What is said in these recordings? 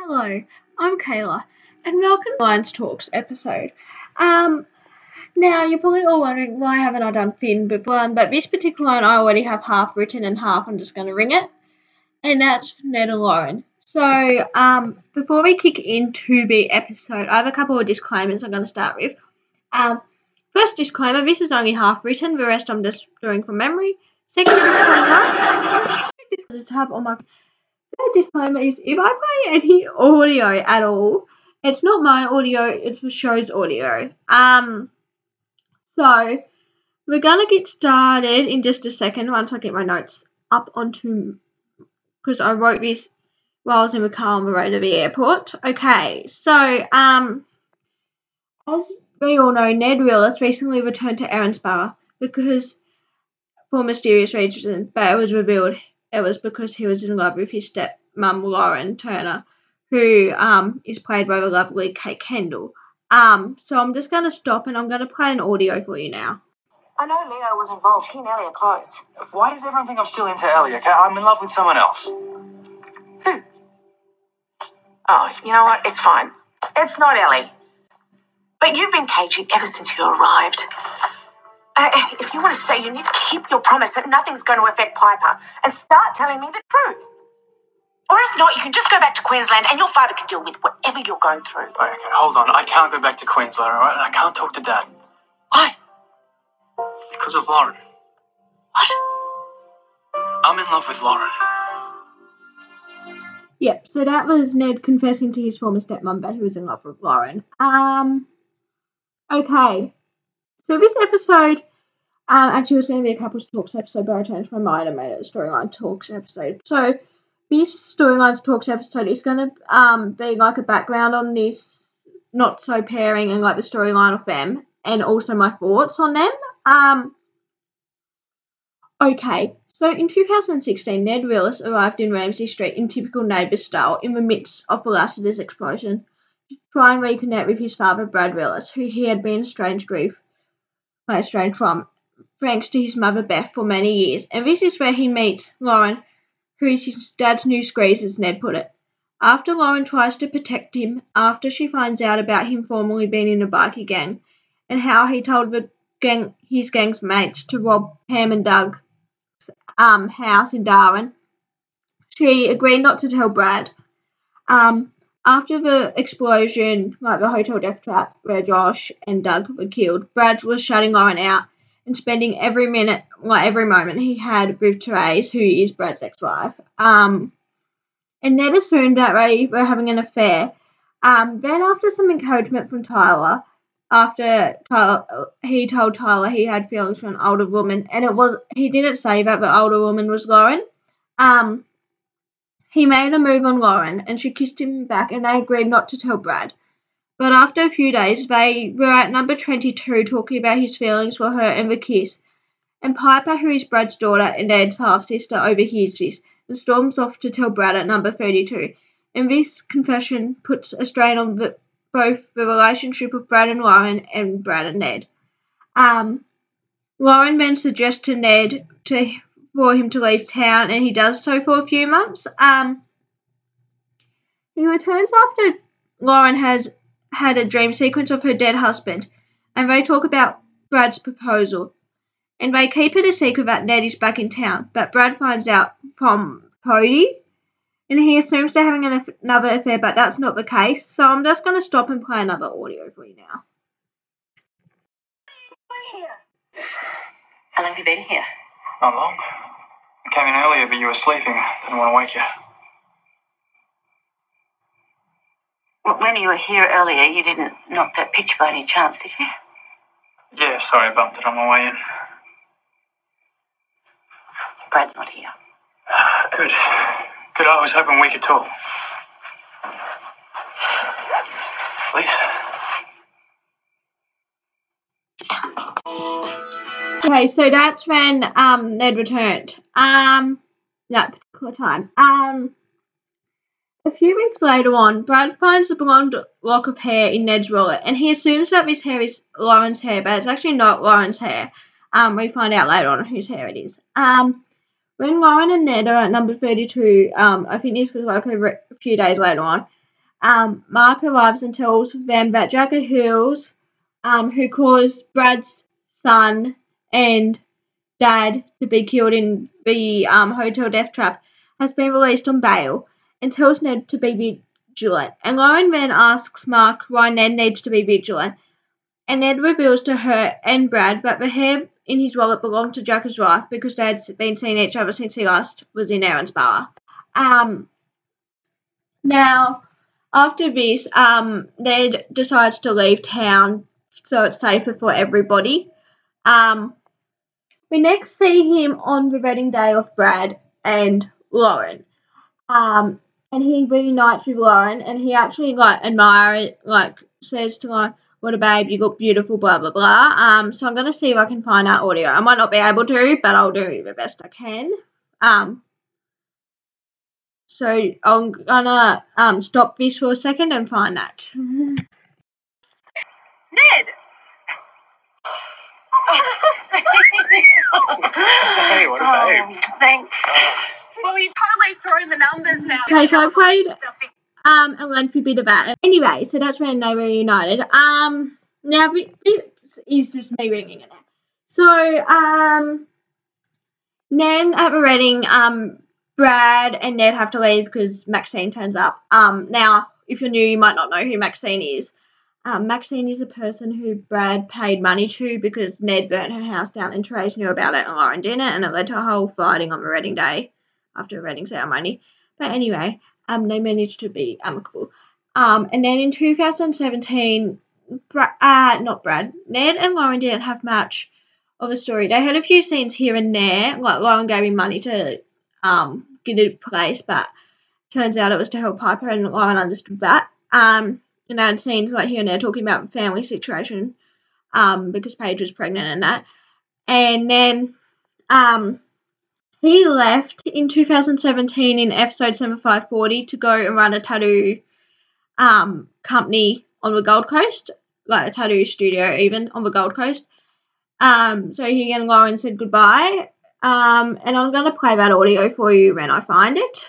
Hello, I'm Kayla, and welcome to Neighbours Talks episode. Now, you're probably all wondering, why haven't I done Finn before? But this particular one, I already have half written and half I'm just going to ring it. And that's Ned and Lauren. So, before we kick into the episode, I have a couple of disclaimers I'm going to start with. First disclaimer, this is only half written, the rest I'm just doing from memory. Second disclaimer, this is a tab on my... Third disclaimer is, if I play any audio at all, it's not my audio, it's the show's audio. So, we're going to get started in just a second once I get my notes up onto, because I wrote this while I was in the car on the road to the airport. Okay, so, as we all know, Ned Willis recently returned to Erinsborough because, for mysterious reasons, but it was revealed it was because he was in love with his stepmum, Lauren Turner, who is played by the lovely Kate Kendall. So I'm just going to stop and I'm going to play an audio for you now. I know Leo was involved. He and Ellie are close. Why does everyone think I'm still into Ellie, okay? I'm in love with someone else. Who? Oh, you know what? It's fine. It's not Ellie. But you've been cagey ever since you arrived. If you want to say, you need to keep your promise that nothing's going to affect Piper and start telling me the truth. Or if not, you can just go back to Queensland and your father can deal with whatever you're going through. Okay, hold on. I can't go back to Queensland, all right? And I can't talk to Dad. Why? Because of Lauren. What? I'm in love with Lauren. Yep, so that was Ned confessing to his former stepmom that he was in love with Lauren. Okay. So this episode... actually, it was going to be a couples talks episode, but I changed my mind and made it a storyline talks episode. So this storyline talks episode is going to be like a background on this not so pairing and like the storyline of them, and also my thoughts on them. Okay, so in 2016, Ned Willis arrived in Ramsey Street in typical Neighbours style in the midst of the Lassiter's explosion to try and reconnect with his father, Brad Willis, who he had been estranged from, thanks to his mother Beth, for many years, and this is where he meets Lauren, who is his dad's new squeeze, as Ned put it. After Lauren tries to protect him, after she finds out about him formerly being in a bikie gang, and how he told the gang, his gang's mates, to rob Pam and Doug's house in Darwin, she agreed not to tell Brad. After the explosion, like the hotel death trap where Josh and Doug were killed, Brad was shutting Lauren out and spending every minute, like every moment he had with Terese, who is Brad's ex-wife. And Ned assumed that they were having an affair. Then after some encouragement from Tyler, he told Tyler he had feelings for an older woman, and it was, he didn't say that the older woman was Lauren. He made a move on Lauren, and she kissed him back, and they agreed not to tell Brad. But after a few days, they were at number 22 talking about his feelings for her and the kiss. And Piper, who is Brad's daughter and Ned's half-sister, overhears this and storms off to tell Brad at number 32. And this confession puts a strain on both the relationship of Brad and Lauren and Brad and Ned. Lauren then suggests to Ned for him to leave town, and he does so for a few months. He returns after Lauren has had a dream sequence of her dead husband, and they talk about Brad's proposal, and they keep it a secret that Ned is back in town, but Brad finds out from Cody, and he assumes they're having another affair, but that's not the case. So I'm just going to stop and play another audio for you now. We're here. How long have you been here? Not long. I came in earlier, but you were sleeping. Didn't want to wake you. Well, when you were here earlier, you didn't knock that picture by any chance, did you? Yeah, sorry, I bumped it on my way in. Brad's not here. Good. Good, I was hoping we could talk. Please. Okay, so that's when Ned returned, that particular time. A few weeks later on, Brad finds a blonde lock of hair in Ned's wallet, and he assumes that this hair is Lauren's hair, but it's actually not Lauren's hair. We find out later on whose hair it is. When Lauren and Ned are at number 32, I think this was like a few days later on, Mark arrives and tells them that Jagger Hills, who caused Brad's son and dad to be killed in the hotel death trap, has been released on bail, and tells Ned to be vigilant. And Lauren then asks Mark why Ned needs to be vigilant, and Ned reveals to her and Brad that the hair in his wallet belonged to Jagger's wife because they had been seeing each other since he last was in Erinsborough. Now, after this, Ned decides to leave town so it's safer for everybody. We next see him on the wedding day of Brad and Lauren. And he reunites with Lauren, and he actually, admires, says to Lauren, "What a babe, you look beautiful, blah, blah, blah." So I'm going to see if I can find that audio. I might not be able to, but I'll do the best I can. So I'm going to stop this for a second and find that. Ned! Hey, what a babe. Thanks. Well, he's totally throwing the numbers now. Okay, so I played a lengthy bit of that. Anyway, so that's when they reunited. Now, this is just me ringing it out. So, then at the wedding, Brad and Ned have to leave because Maxine turns up. Now, if you're new, you might not know who Maxine is. Maxine is a person who Brad paid money to because Ned burnt her house down and Terese knew about it and Lauren didn't, and it led to a whole fighting on the wedding day after the wedding ceremony. But anyway, they managed to be amicable. And then in 2017, Ned and Lauren didn't have much of a story. They had a few scenes here and there, Lauren gave him money to get a place, but turns out it was to help Piper, and Lauren understood that. And I had scenes here and there talking about family situation, because Paige was pregnant and that. And then he left in 2017 in episode 7540 to go and run a tattoo company on the Gold Coast, a tattoo studio even on the Gold Coast. So he and Lauren said goodbye. And I'm going to play that audio for you when I find it.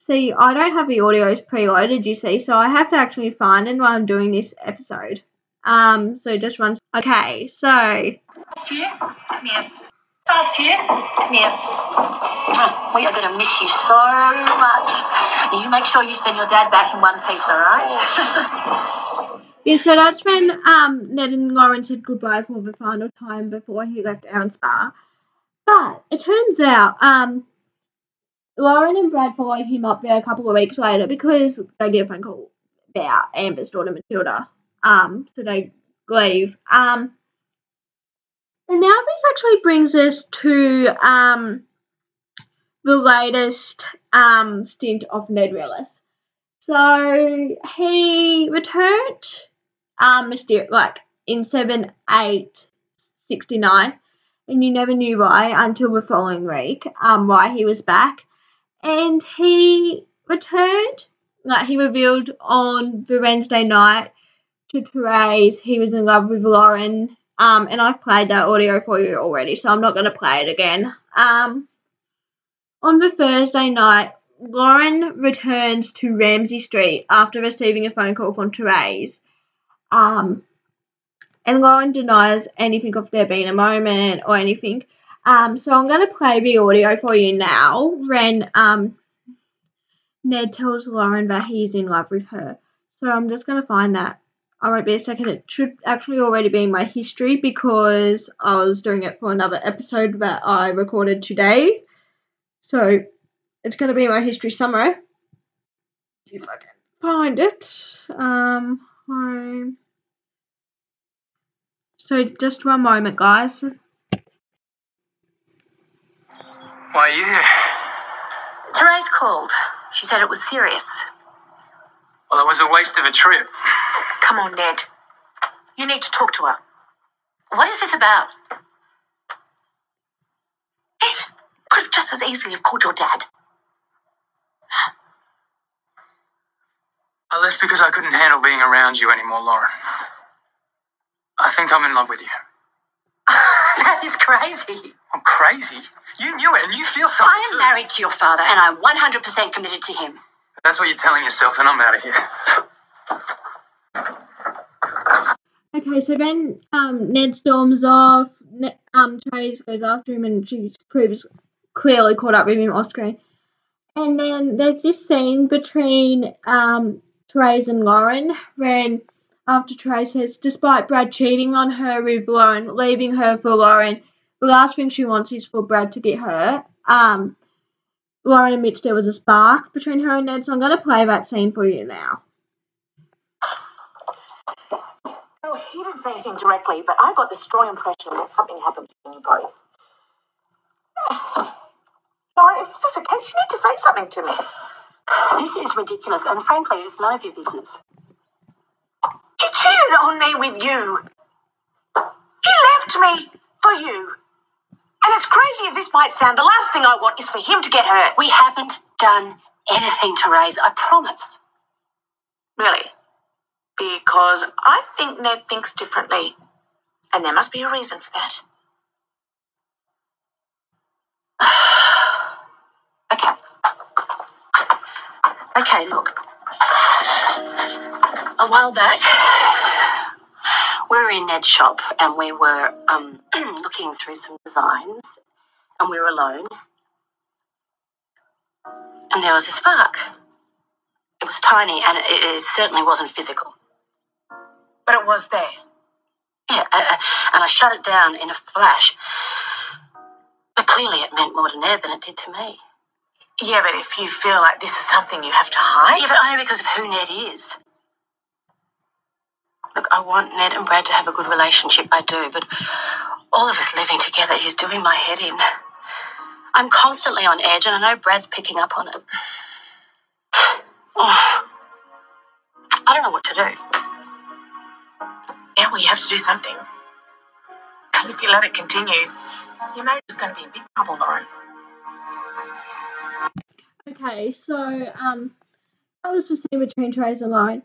See, I don't have the audios preloaded, you see, so I have to actually find it while I'm doing this episode. So just one. Okay, so. Last year? Come here. Last year? Come here. Oh, we are going to miss you so much. You make sure you send your dad back in one piece, all right? Yeah, so that's when Ned and Lauren said goodbye for the final time before he left Erinsborough. But it turns out, Lauren and Brad followed him up there a couple of weeks later because they get a phone call about Amber's daughter Matilda. So they leave. And now this actually brings us to the latest stint of Ned Willis. So he returned in 7/8/69, and you never knew why until the following week, why he was back. And he returned, he revealed on the Wednesday night to Terese he was in love with Lauren. And I've played that audio for you already, so I'm not going to play it again. On the Thursday night, Lauren returns to Ramsey Street after receiving a phone call from Terese. And Lauren denies anything of there being a moment or anything. So I'm going to play the audio for you now when Ned tells Lauren that he's in love with her. So I'm just going to find that. I won't be a second. It should actually already be in my history because I was doing it for another episode that I recorded today. So it's going to be in my history somewhere. If I can find it. So just one moment, guys. Why are you here? Terese called. She said it was serious. Well, it was a waste of a trip. Come on, Ned. You need to talk to her. What is this about? Ned, could have just as easily have called your dad. I left because I couldn't handle being around you anymore, Lauren. I think I'm in love with you. That is crazy. I'm crazy? You knew it and you feel something. I am married to your father and I'm 100% committed to him. If that's what you're telling yourself, then I'm out of here. Okay, so then Ned storms off. Terese goes after him, and she's clearly caught up with him off screen. And then there's this scene between Terese and Lauren when, after Terese says, despite Brad cheating on her with Lauren, leaving her for Lauren, the last thing she wants is for Brad to get hurt. Lauren admits there was a spark between her and Ned, so I'm going to play that scene for you now. Well, he didn't say anything directly, but I got the strong impression that something happened between you both. Lauren, if this is the case, you need to say something to me. This is ridiculous, and frankly, it's none of your business. He cheated on me with you. He left me for you. And as crazy as this might sound, the last thing I want is for him to get hurt. We haven't done anything, Terese, I promise. Really? Because I think Ned thinks differently, and there must be a reason for that. Okay, look. A while back, we were in Ned's shop and we were looking through some designs, and we were alone, and there was a spark. It was tiny, and it certainly wasn't physical. But it was there. Yeah, and I shut it down in a flash. But clearly it meant more to Ned than it did to me. Yeah, but if you feel like this is something you have to hide... Yeah, but only because of who Ned is. Look, I want Ned and Brad to have a good relationship, I do, but all of us living together is doing my head in. I'm constantly on edge, and I know Brad's picking up on it. Oh, I don't know what to do. Yeah, well, you have to do something. Because if you let it continue, your marriage is going to be in big trouble, Lauren. Okay, so that was the scene between Terese and Lauren.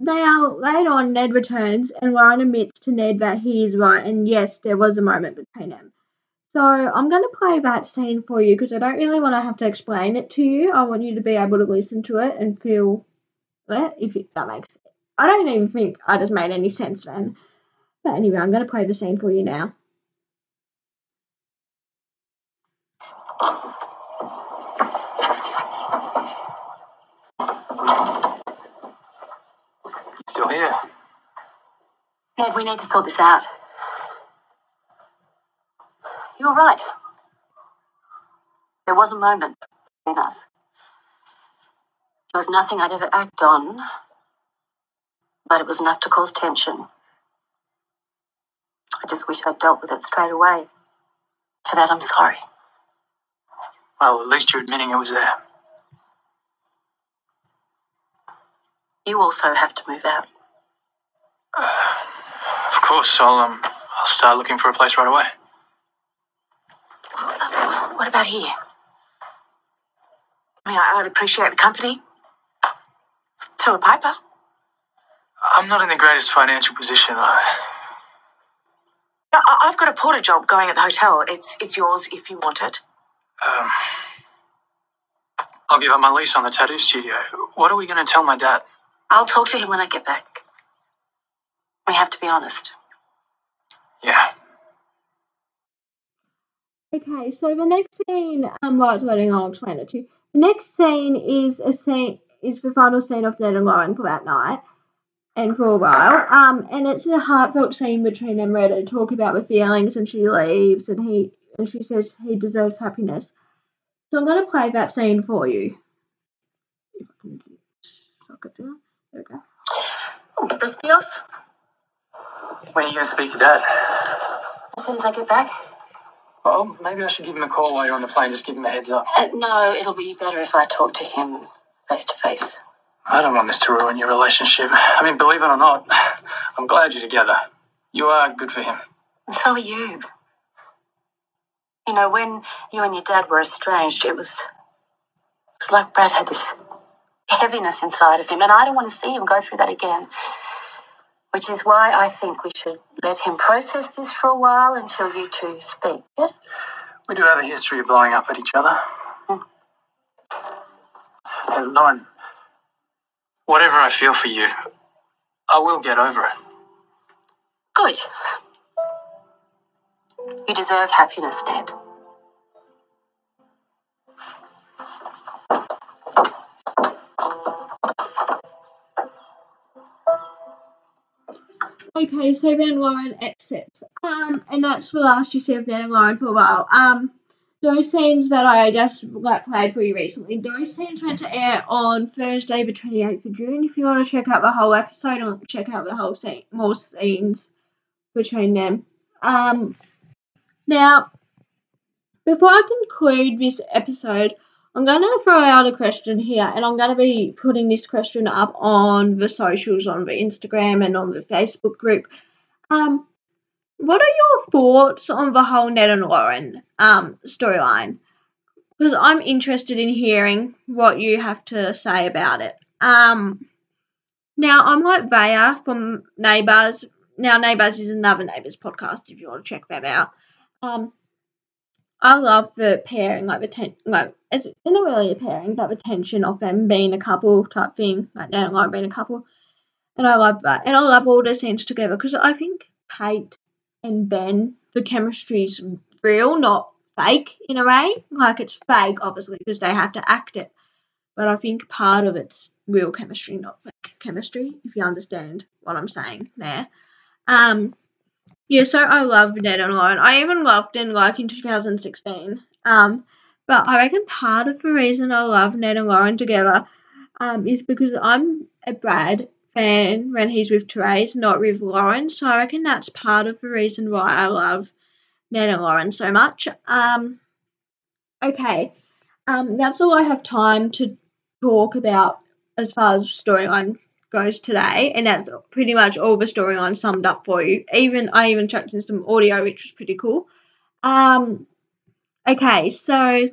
Later on, Ned returns, and Lauren admits to Ned that he is right, and yes, there was a moment between them. So I'm going to play that scene for you because I don't really want to have to explain it to you. I want you to be able to listen to it and feel it, if that makes sense. I don't even think I just made any sense then. But anyway, I'm going to play the scene for you now. Still here. Ned, we need to sort this out. You're right. There was a moment between us. It was nothing I'd ever act on, but it was enough to cause tension. I just wish I'd dealt with it straight away. For that, I'm sorry. Well, at least you're admitting it was there. You also have to move out. Of course, I'll start looking for a place right away. What about here? I mean, I'd appreciate the company. So would Piper. I'm not in the greatest financial position. I've got a porter job going at the hotel. It's yours if you want it. I'll give up my lease on the tattoo studio. What are we going to tell my dad? I'll talk to him when I get back. We have to be honest. Yeah. Okay, so the next scene, while it's loading, I'll explain it to you. The next scene is the final scene of Ned and Lauren for that night, and for a while. And it's a heartfelt scene between them where they talk about the feelings, and she leaves, and she says he deserves happiness. So I'm going to play that scene for you. If I can lock it down. There we go. I'll get this off. When are you going to speak to Dad? As soon as I get back. Well, maybe I should give him a call while you're on the plane, just give him a heads up. No, it'll be better if I talk to him face to face. I don't want this to ruin your relationship. I mean, believe it or not, I'm glad you're together. You are good for him. And so are you. You know, when you and your dad were estranged, it was like Brad had this heaviness inside of him, and I don't want to see him go through that again, which is why I think we should let him process this for a while until you two speak, yeah? We do have a history of blowing up at each other. Mm. at 9. Whatever I feel for you, I will get over it. Good. You deserve happiness, Ned. Okay, so then Lauren exits. And that's the last you see of Ned and Lauren for a while. Those scenes that I just played for you recently, those scenes went to air on Thursday the 28th of June. If you want to check out the whole episode or check out the whole scene, more scenes between them. Now, before I conclude this episode, I'm going to throw out a question here, and I'm going to be putting this question up on the socials, on the Instagram and on the Facebook group. What are your thoughts on the whole Ned and Lauren storyline? Because I'm interested in hearing what you have to say about it. Now, I'm like Vaya from Neighbours. Now, Neighbours is another Neighbours podcast if you want to check that out. I love the pairing, like the it's not really a pairing, but the tension of them being a couple type thing, like Ned and Lauren being a couple, and I love that. And I love all the scenes together because I think Kate and Ben, the chemistry's real, not fake in a way. Like it's fake, obviously, because they have to act it, but I think part of it's real chemistry, not fake chemistry. If you understand what I'm saying there. Yeah, so I love Ned and Lauren. I even loved them, like, in 2016. But I reckon part of the reason I love Ned and Lauren together is because I'm a Brad fan when he's with Terese, not with Lauren. So I reckon that's part of the reason why I love Ned and Lauren so much. Okay, that's all I have time to talk about as far as storyline goes today, and that's pretty much all the storyline summed up for you. I even chucked in some audio, which was pretty cool. Okay, so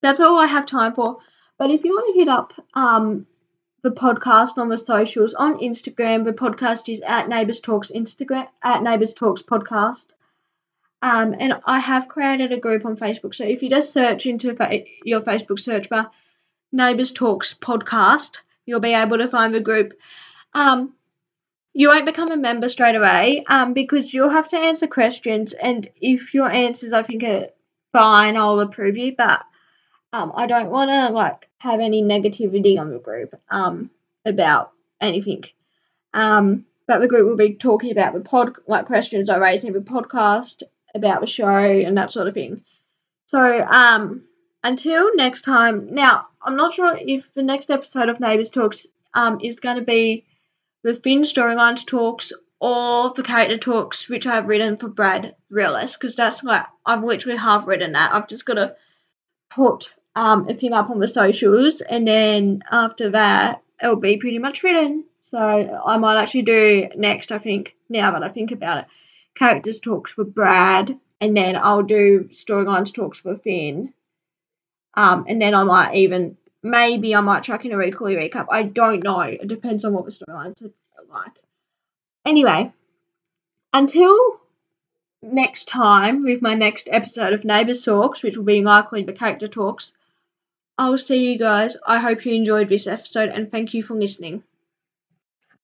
that's all I have time for. But if you want to hit up the podcast on the socials, on Instagram, the podcast is at Neighbours Talks Instagram, at Neighbours Talks Podcast. And I have created a group on Facebook. So if you just search into your Facebook search bar, Neighbours Talks Podcast, you'll be able to find the group. You won't become a member straight away because you'll have to answer questions, and if your answers I think are fine, I'll approve you, but I don't want to have any negativity on the group about anything. But the group will be talking about the questions I raised in the podcast, about the show and that sort of thing. So until next time. Now, I'm not sure if the next episode of Neighbours Talks is going to be the Finn storylines talks or the character talks, which I've written for Brad Willis, because that's what I've literally half written that. I've just got to put a thing up on the socials, and then after that, it'll be pretty much written. So I might actually do next, I think, now that I think about it, characters talks for Brad, and then I'll do storylines talks for Finn. And then I might even, maybe I might chuck in a weekly recap. I don't know. It depends on what the storylines are like. Anyway, until next time with my next episode of Neighbours Talks, which will be likely the character talks, I'll see you guys. I hope you enjoyed this episode, and thank you for listening.